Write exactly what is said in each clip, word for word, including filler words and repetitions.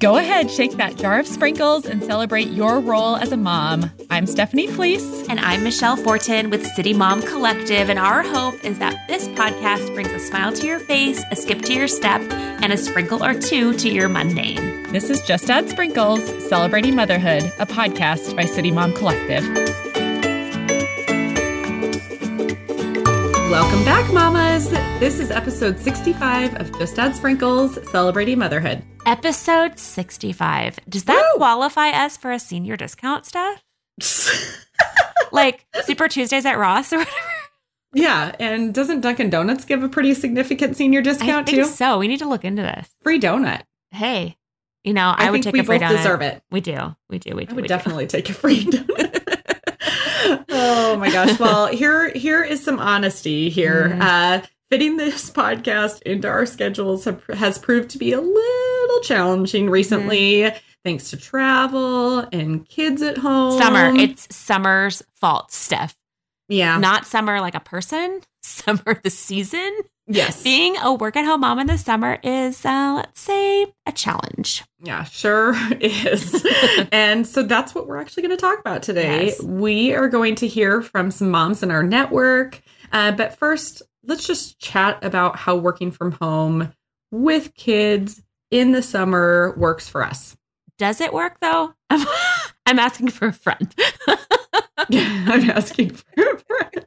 Go ahead, shake that jar of sprinkles and celebrate your role as a mom. I'm Stephanie Fleece. And I'm Michelle Fortin with City Mom Collective. And our hope is that this podcast brings a smile to your face, a skip to your step, and a sprinkle or two to your mundane. This is Just Add Sprinkles, Celebrating Motherhood, a podcast by City Mom Collective. Welcome back, mamas. This is episode sixty-five of Just Add Sprinkles, Celebrating Motherhood. Episode sixty-five. Does that Woo! Qualify us for a senior discount, Steph? Like Super Tuesdays at Ross or whatever? Yeah. And doesn't Dunkin' Donuts give a pretty significant senior discount, I think too? So. We need to look into this. Free donut. Hey, you know, I, I would take a free donut. I think we both deserve it. We do. We do. We do. I would we definitely do. take a free donut. Oh, my gosh. Well, here, here is some honesty here. Mm. Uh, fitting this podcast into our schedules have, has proved to be a little challenging recently, mm-hmm. thanks to travel and kids at home. Summer. It's summer's fault, Steph. Yeah. Not summer like a person, summer the season. Yes. Being a work-at-home mom in the summer is, uh, let's say, a challenge. Yeah, sure is. And so that's what we're actually going to talk about today. Yes. We are going to hear from some moms in our network. Uh, but first, let's just chat about how working from home with kids in the summer works for us. Does it work, though? I'm, I'm asking for a friend. I'm asking for a friend.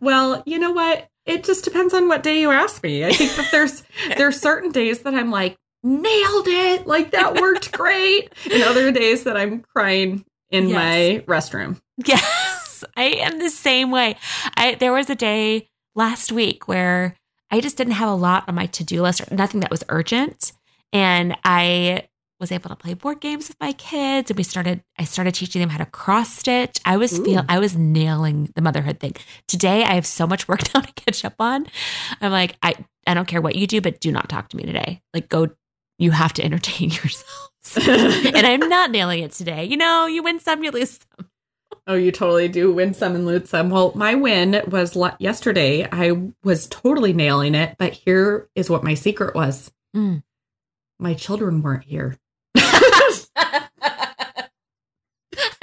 Well, you know what? It just depends on what day you ask me. I think that there's there are certain days that I'm like, nailed it. Like, that worked great. And other days that I'm crying in yes. my restroom. Yes, I am the same way. I There was a day last week where I just didn't have a lot on my to-do list, or nothing that was urgent. And I was able to play board games with my kids. And we started, I started teaching them how to cross stitch. I was feel, I was nailing the motherhood thing. Today, I have so much work now to catch up on. I'm like, I, I don't care what you do, but do not talk to me today. Like, go, you have to entertain yourselves. And I'm not nailing it today. You know, you win some, you lose some. Oh, you totally do win some and lose some. Well, my win was l- yesterday. I was totally nailing it, but here is what my secret was. Mm. My children weren't here.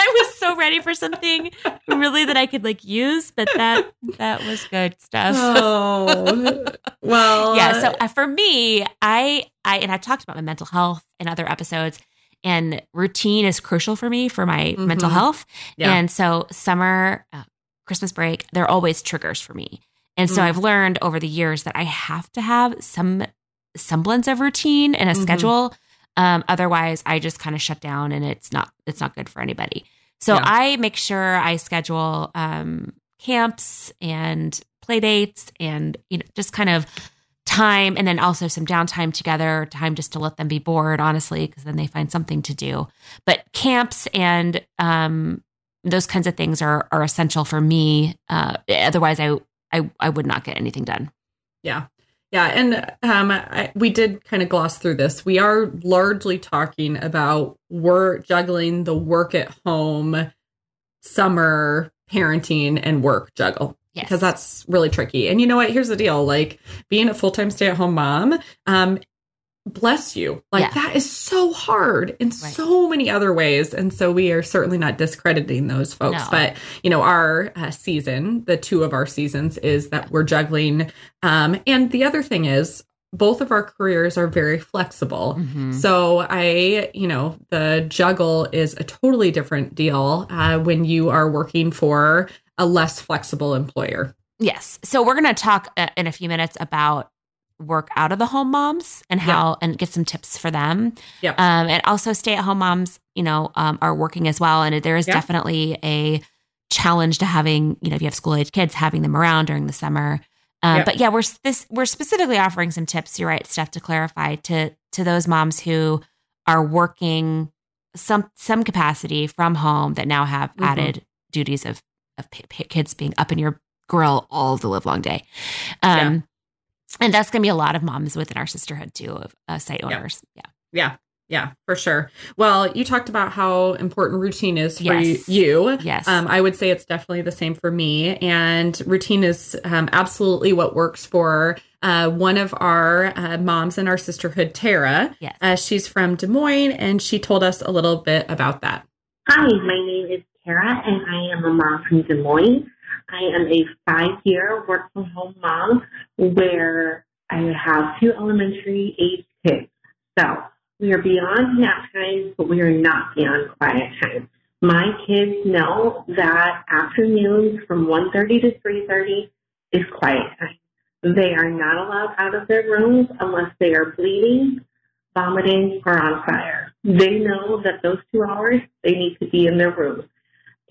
I was so ready for something really that I could like use, but that that was good stuff. Oh, well. Yeah, so uh, for me, I I and I talked about my mental health in other episodes. And routine is crucial for me for my mm-hmm. mental health. Yeah. And so summer, uh, Christmas break, they're always triggers for me. And so mm. I've learned over the years that I have to have some semblance of routine and a mm-hmm. schedule. Um, otherwise, I just kind of shut down and it's not it's not good for anybody. So yeah. I make sure I schedule um, camps and play dates and you know just kind of time, and then also some downtime together, time just to let them be bored, honestly, because then they find something to do. But camps and um, those kinds of things are are essential for me. Uh, otherwise, I, I I would not get anything done. Yeah. Yeah. And um, I, we did kind of gloss through this. We are largely talking about we're juggling the work at home, summer, parenting, and work juggle. Yes. Because that's really tricky. And you know what? Here's the deal. Like, being a full-time stay-at-home mom, um, bless you. Like, yeah. that is so hard in right. so many other ways. And so we are certainly not discrediting those folks. No. But, you know, our uh, season, the two of our seasons, is that yeah. we're juggling. Um, and the other thing is, both of our careers are very flexible. Mm-hmm. So I, you know, the juggle is a totally different deal uh, when you are working for a less flexible employer. Yes. So we're going to talk uh, in a few minutes about work out of the home moms and how, yeah. and get some tips for them. Yeah. Um, and also stay at home moms, you know, um, are working as well. And there is yeah. definitely a challenge to having, you know, if you have school age kids, having them around during the summer. Um, yeah. But yeah, we're this, we're specifically offering some tips. You're right, Steph, to clarify to, to those moms who are working some, some capacity from home that now have mm-hmm. added duties of of kids being up in your grill all the live long day. Um, yeah. And that's going to be a lot of moms within our sisterhood too, of uh, site owners. Yeah. Yeah. Yeah. Yeah, for sure. Well, you talked about how important routine is for yes. you. Yes. Um, I would say it's definitely the same for me. And routine is um, absolutely what works for uh, one of our uh, moms in our sisterhood, Tara. Yes. Uh, she's from Des Moines, and she told us a little bit about that. Hi, my name is Tara, and I am a mom from Des Moines. I am a five-year work-from-home mom where I have two elementary-age kids. So we are beyond nap time, but we are not beyond quiet time. My kids know that afternoons from one thirty to three thirty is quiet time. They are not allowed out of their rooms unless they are bleeding, vomiting, or on fire. They know that those two hours, they need to be in their room.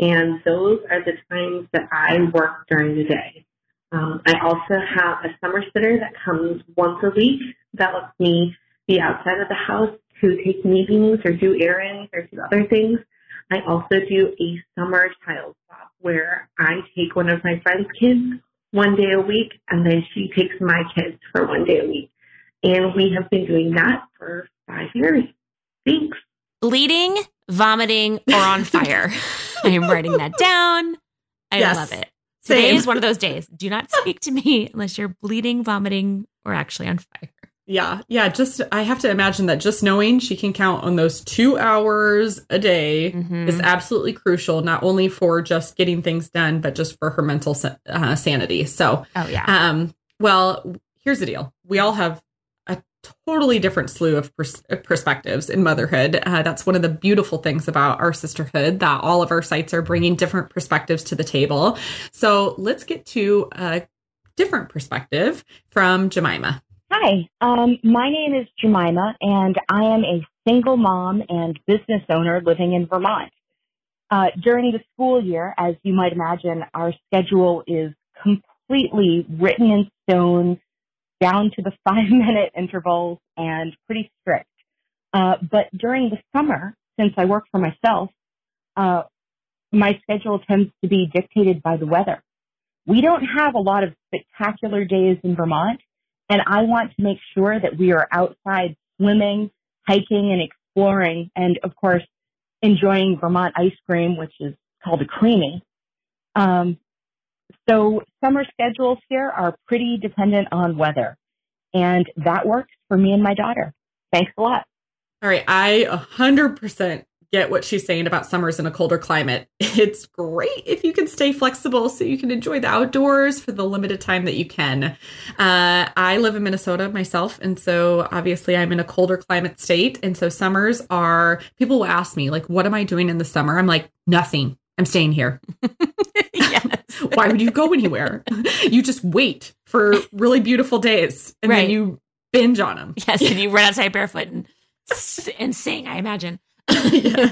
And those are the times that I work during the day. Um, I also have a summer sitter that comes once a week that lets me be outside of the house to take meetings or do errands or do other things. I also do a summer child swap where I take one of my friend's kids one day a week, and then she takes my kids for one day a week. And we have been doing that for five years. Thanks. Bleeding, vomiting, or on fire. I am writing that down. I yes, love it. Today same. Is one of those days. Do not speak to me unless you're bleeding, vomiting, or actually on fire. Yeah. Yeah. Just, I have to imagine that just knowing she can count on those two hours a day mm-hmm. is absolutely crucial, not only for just getting things done, but just for her mental uh, sanity. So, oh, yeah. Um, well, here's the deal. We all have a totally different slew of pers- perspectives in motherhood. Uh, that's one of the beautiful things about our sisterhood, that all of our sites are bringing different perspectives to the table. So let's get to a different perspective from Jemima. Hi, um, my name is Jemima, and I am a single mom and business owner living in Vermont. Uh, during the school year, as you might imagine, our schedule is completely written in stone, down to the five-minute intervals, and pretty strict. Uh, but during the summer, since I work for myself, uh, my schedule tends to be dictated by the weather. We don't have a lot of spectacular days in Vermont. And I want to make sure that we are outside swimming, hiking, and exploring, and, of course, enjoying Vermont ice cream, which is called a creamy. Um, so summer schedules here are pretty dependent on weather, and that works for me and my daughter. Thanks a lot. All right. I one hundred percent get what she's saying about summers in a colder climate. It's great if you can stay flexible so you can enjoy the outdoors for the limited time that you can. Uh, I live in Minnesota myself, and so obviously I'm in a colder climate state. And so summers are, people will ask me, like, what am I doing in the summer? I'm like, nothing. I'm staying here. Why would you go anywhere? You just wait for really beautiful days, and right. then you binge on them. Yes, and you run outside barefoot and, and sing, I imagine. Yeah.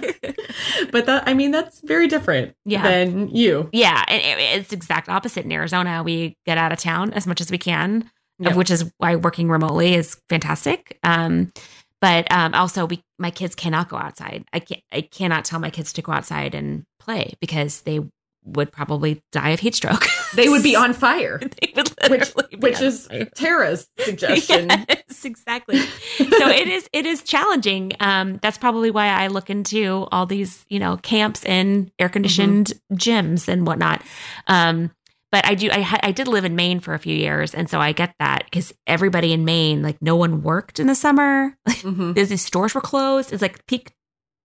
But that, I mean, that's very different yeah. than you. Yeah. It, it, it's the exact opposite. In Arizona, we get out of town as much as we can, yep. which is why working remotely is fantastic. Um, but um, also, we, my kids cannot go outside. I can't, I cannot tell my kids to go outside and play because they would probably die of heat stroke. They would be on fire, they would which, be which on is fire. Tara's suggestion. Yes, exactly. So it is, it is challenging. Um, that's probably why I look into all these, you know, camps and air conditioned mm-hmm. gyms and whatnot. Um, but I do, I, ha- I did live in Maine for a few years. And so I get that because everybody in Maine, like no one worked in the summer. Mm-hmm. There's these stores were closed. It's like peak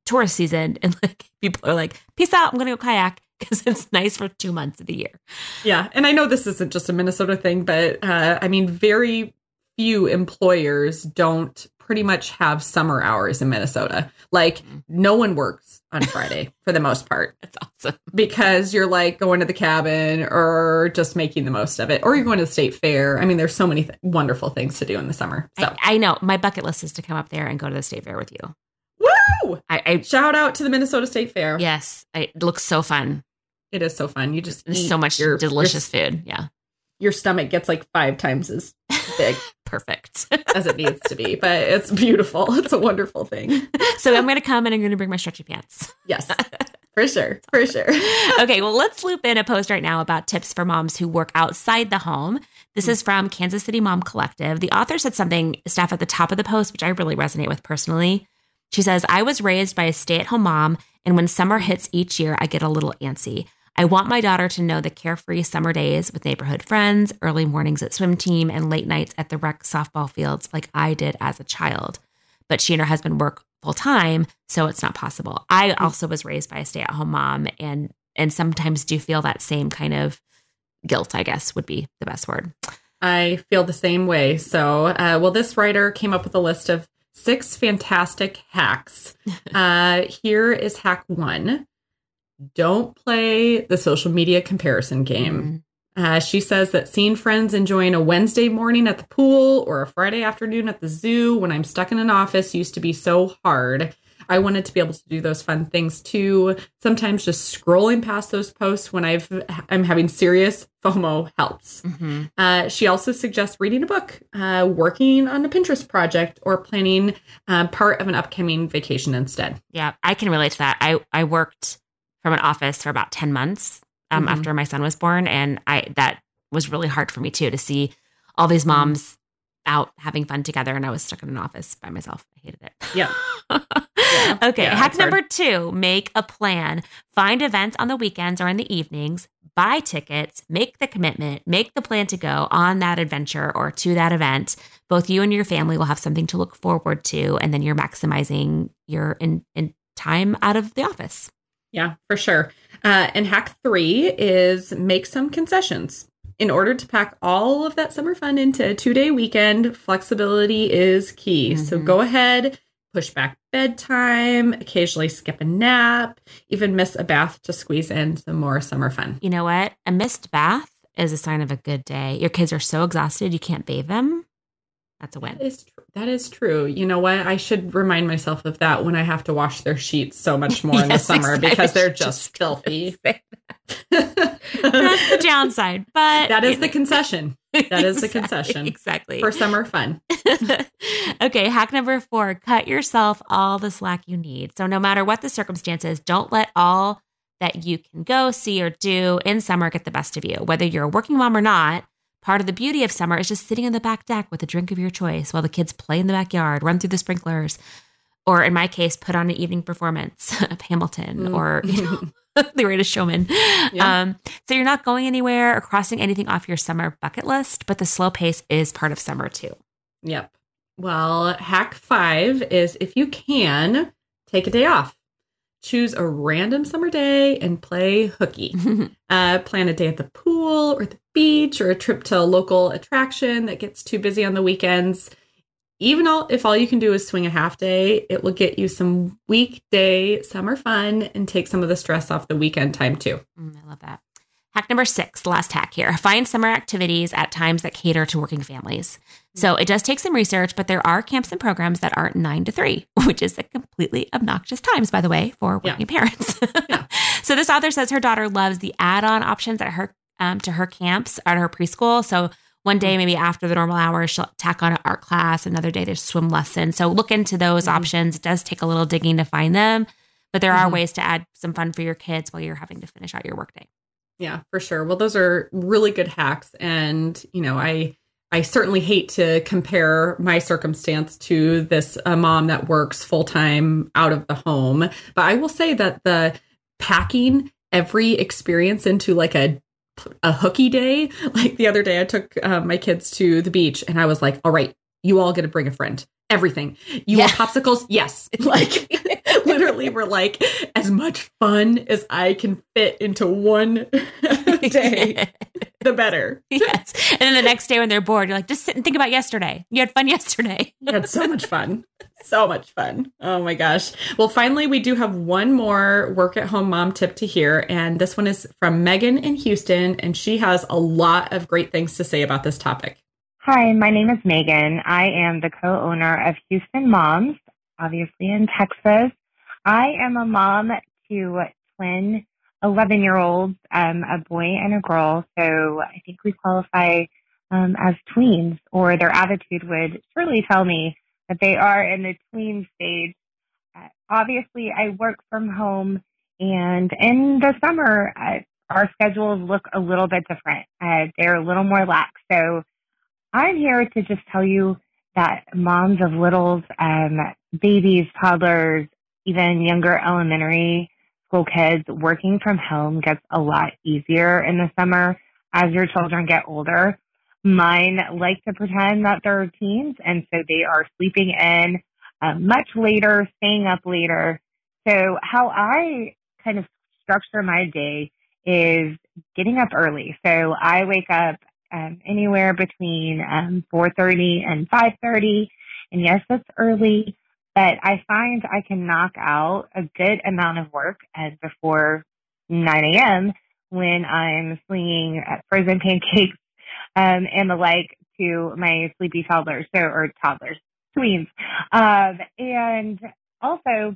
tourist season. And like people are like, peace out. I'm going to go kayak. Because it's nice for two months of the year. Yeah. And I know this isn't just a Minnesota thing, but uh, I mean, very few employers don't pretty much have summer hours in Minnesota. Like mm-hmm. no one works on Friday for the most part. That's awesome. Because you're like going to the cabin or just making the most of it. Or you're going to the state fair. I mean, there's so many th- wonderful things to do in the summer. So I, I know. My bucket list is to come up there and go to the state fair with you. Woo! I, I Shout out to the Minnesota State Fair. Yes. I, it looks so fun. It is so fun. You just There's so much your, delicious your, food. Yeah. Your stomach gets like five times as big. Perfect. As it needs to be. But it's beautiful. It's a wonderful thing. So I'm going to come and I'm going to bring my stretchy pants. Yes. For sure. For sure. Okay. Well, let's loop in a post right now about tips for moms who work outside the home. This mm-hmm. is from Kansas City Mom Collective. The author said something, Steph, at the top of the post, which I really resonate with personally. She says, I was raised by a stay-at-home mom, and when summer hits each year, I get a little antsy. I want my daughter to know the carefree summer days with neighborhood friends, early mornings at swim team, and late nights at the rec softball fields like I did as a child. But she and her husband work full time, so it's not possible. I also was raised by a stay-at-home mom and and sometimes do feel that same kind of guilt, I guess would be the best word. I feel the same way. So, uh, well, this writer came up with a list of six fantastic hacks. Uh, here is hack one. Don't play the social media comparison game. Mm. Uh, she says that seeing friends enjoying a Wednesday morning at the pool or a Friday afternoon at the zoo when I'm stuck in an office used to be so hard. I wanted to be able to do those fun things too. Sometimes just scrolling past those posts when I've, I'm having serious FOMO helps. Mm-hmm. Uh, she also suggests reading a book, uh, working on a Pinterest project, or planning uh, part of an upcoming vacation instead. Yeah, I can relate to that. I, I worked from an office for about ten months um, mm-hmm. after my son was born. And I that was really hard for me too, to see all these moms mm-hmm. out having fun together. And I was stuck in an office by myself. I hated it. Yeah. Yeah. Okay. Yeah, hack number hard. two, make a plan. Find events on the weekends or in the evenings, buy tickets, make the commitment, make the plan to go on that adventure or to that event. Both you and your family will have something to look forward to. And then you're maximizing your in, in time out of the office. Yeah, for sure. Uh, and hack three is make some concessions. In order to pack all of that summer fun into a two-day weekend, flexibility is key. Mm-hmm. So go ahead, push back bedtime, occasionally skip a nap, even miss a bath to squeeze in some more summer fun. You know what? A missed bath is a sign of a good day. Your kids are so exhausted you can't bathe them. That's a win. That is, tr- that is true. You know what? I should remind myself of that when I have to wash their sheets so much more yes, in the summer exactly. because they're just, just filthy. That's the downside, but that is the know. concession. That is the concession. Exactly. For summer fun. Okay. Hack number four, cut yourself all the slack you need. So no matter what the circumstances, don't let all that you can go, see, or do in summer get the best of you, whether you're a working mom or not. Part of the beauty of summer is just sitting on the back deck with a drink of your choice while the kids play in the backyard, run through the sprinklers, or in my case, put on an evening performance of Hamilton mm. or you know, The Greatest Showman. Yeah. Um, so you're not going anywhere or crossing anything off your summer bucket list, but the slow pace is part of summer too. Yep. Well, hack five is if you can, take a day off. Choose a random summer day and play hooky. Uh, plan a day at the pool or the beach or a trip to a local attraction that gets too busy on the weekends. Even all, if all you can do is swing a half day, it will get you some weekday summer fun and take some of the stress off the weekend time too. Mm, I love that. Hack number six, the last hack here. Find summer activities at times that cater to working families. So it does take some research, but there are camps and programs that aren't nine to three, which is a completely obnoxious times, by the way, for working yeah. parents. Yeah. So this author says her daughter loves the add-on options at her um, to her camps at her preschool. So one day, maybe after the normal hours, she'll tack on an art class. Another day, there's swim lesson. So look into those mm-hmm. options. It does take a little digging to find them, but there are mm-hmm. ways to add some fun for your kids while you're having to finish out your workday. Yeah, for sure. Well, those are really good hacks. And, you know, I I certainly hate to compare my circumstance to this uh, mom that works full time out of the home. But I will say that the packing every experience into like a a hooky day, like the other day I took uh, my kids to the beach and I was like, all right, you all get to bring a friend. Everything. You yeah. want popsicles? Yes. Like literally we're like as much fun as I can fit into one day, the better. Yes. And then the next day when they're bored, you're like, just sit and think about yesterday. You had fun yesterday. You had so much fun. So much fun. Oh my gosh. Well, finally, we do have one more work at home mom tip to hear. And this one is from Megan in Houston. And she has a lot of great things to say about this topic. Hi, my name is Megan. I am the co-owner of Houston Moms, obviously in Texas. I am a mom to twin eleven-year-olds, um, a boy and a girl, so I think we qualify um, as tweens, or their attitude would surely tell me that they are in the tween stage. Uh, obviously, I work from home, and in the summer, uh, our schedules look a little bit different. Uh, they're a little more lax, so I'm here to just tell you that moms of littles, um, babies, toddlers, even younger elementary school kids, working from home gets a lot easier in the summer as your children get older. Mine like to pretend that they're teens, and so they are sleeping in uh, much later, staying up later. So how I kind of structure my day is getting up early. So I wake up um, anywhere between um, four thirty and five thirty. And yes, that's early, but I find I can knock out a good amount of work as before nine a.m. when I'm slinging frozen pancakes um, and the like to my sleepy toddlers, so, or toddlers, tweens. Um, and also,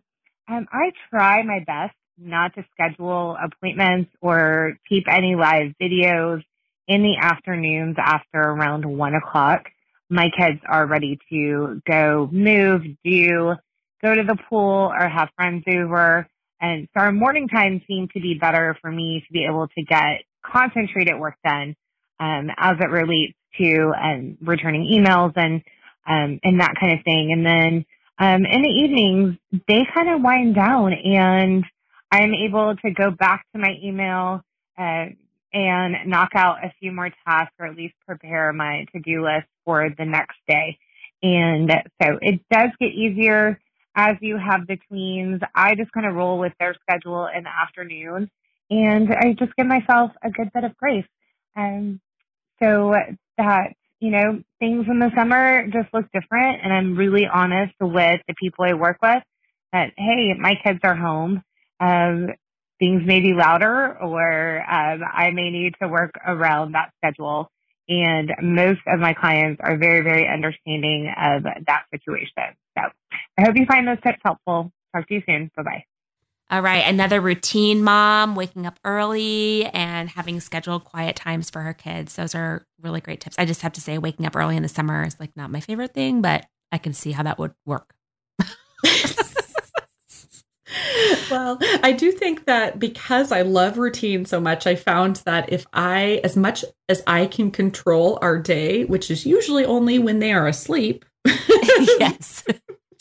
um, I try my best not to schedule appointments or keep any live videos in the afternoons after around one o'clock. My kids are ready to go move, do, go to the pool, or have friends over. And so our morning time seemed to be better for me to be able to get concentrated work done um, as it relates to um, returning emails and um, and that kind of thing. And then um, in the evenings, they kind of wind down, and I'm able to go back to my email uh, and knock out a few more tasks, or at least prepare my to-do list for the next day. And so it does get easier as you have the tweens. I just kind of roll with their schedule in the afternoon, and I just give myself a good bit of grace. Um, so that, you know, things in the summer just look different, and I'm really honest with the people I work with that, hey, my kids are home. Um, things may be louder, or um, I may need to work around that schedule. And most of my clients are very, very understanding of that situation. So I hope you find those tips helpful. Talk to you soon. Bye-bye. All right. Another routine mom, waking up early and having scheduled quiet times for her kids. Those are really great tips. I just have to say, waking up early in the summer is like not my favorite thing, but I can see how that would work. Well, I do think that because I love routine so much, I found that if I, as much as I can control our day, which is usually only when they are asleep. Yes,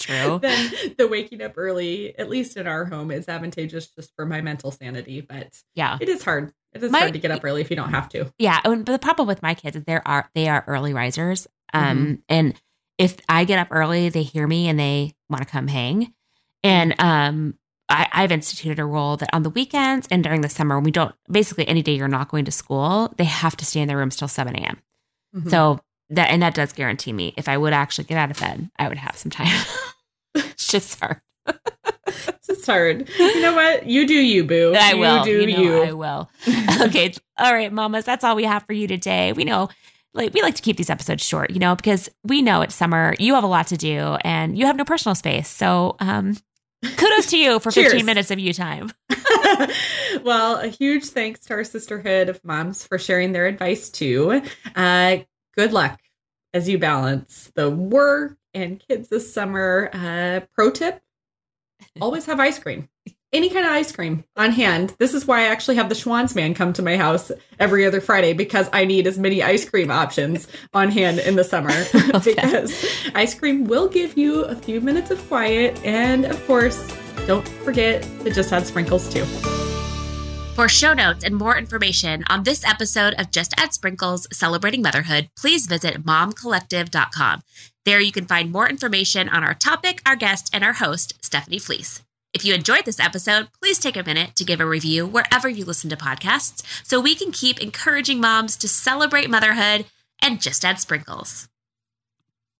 true. Then the waking up early, at least in our home, is advantageous just for my mental sanity. But yeah, it is hard. It is my, hard to get up early if you don't have to. Yeah. But the problem with my kids is they are, they are early risers. Um, mm-hmm. And if I get up early, they hear me and they want to come hang. And um, I, I've instituted a rule that on the weekends and during the summer, we don't, basically any day you're not going to school, they have to stay in their rooms till seven a.m. Mm-hmm. So that, and that does guarantee me if I would actually get out of bed, I would have some time. It's just hard. It's just hard. You know what? You do you, boo. I you will. Do you, know, you. I will. Okay. All right, mamas. That's all we have for you today. We know. Like, we like to keep these episodes short, you know, because we know it's summer. You have a lot to do and you have no personal space. So, um, kudos to you for fifteen minutes of you time. Well, a huge thanks to our sisterhood of moms for sharing their advice too. Uh, good luck as you balance the work and kids this summer. Uh, pro tip, always have ice cream. Any kind of ice cream on hand. This is why I actually have the Schwan's man come to my house every other Friday, because I need as many ice cream options on hand in the summer. Because that. Ice cream will give you a few minutes of quiet. And of course, don't forget to just add sprinkles too. For show notes and more information on this episode of Just Add Sprinkles Celebrating Motherhood, please visit mom collective dot com. There you can find more information on our topic, our guest, and our host, Stephanie Fleece. If you enjoyed this episode, please take a minute to give a review wherever you listen to podcasts so we can keep encouraging moms to celebrate motherhood and just add sprinkles.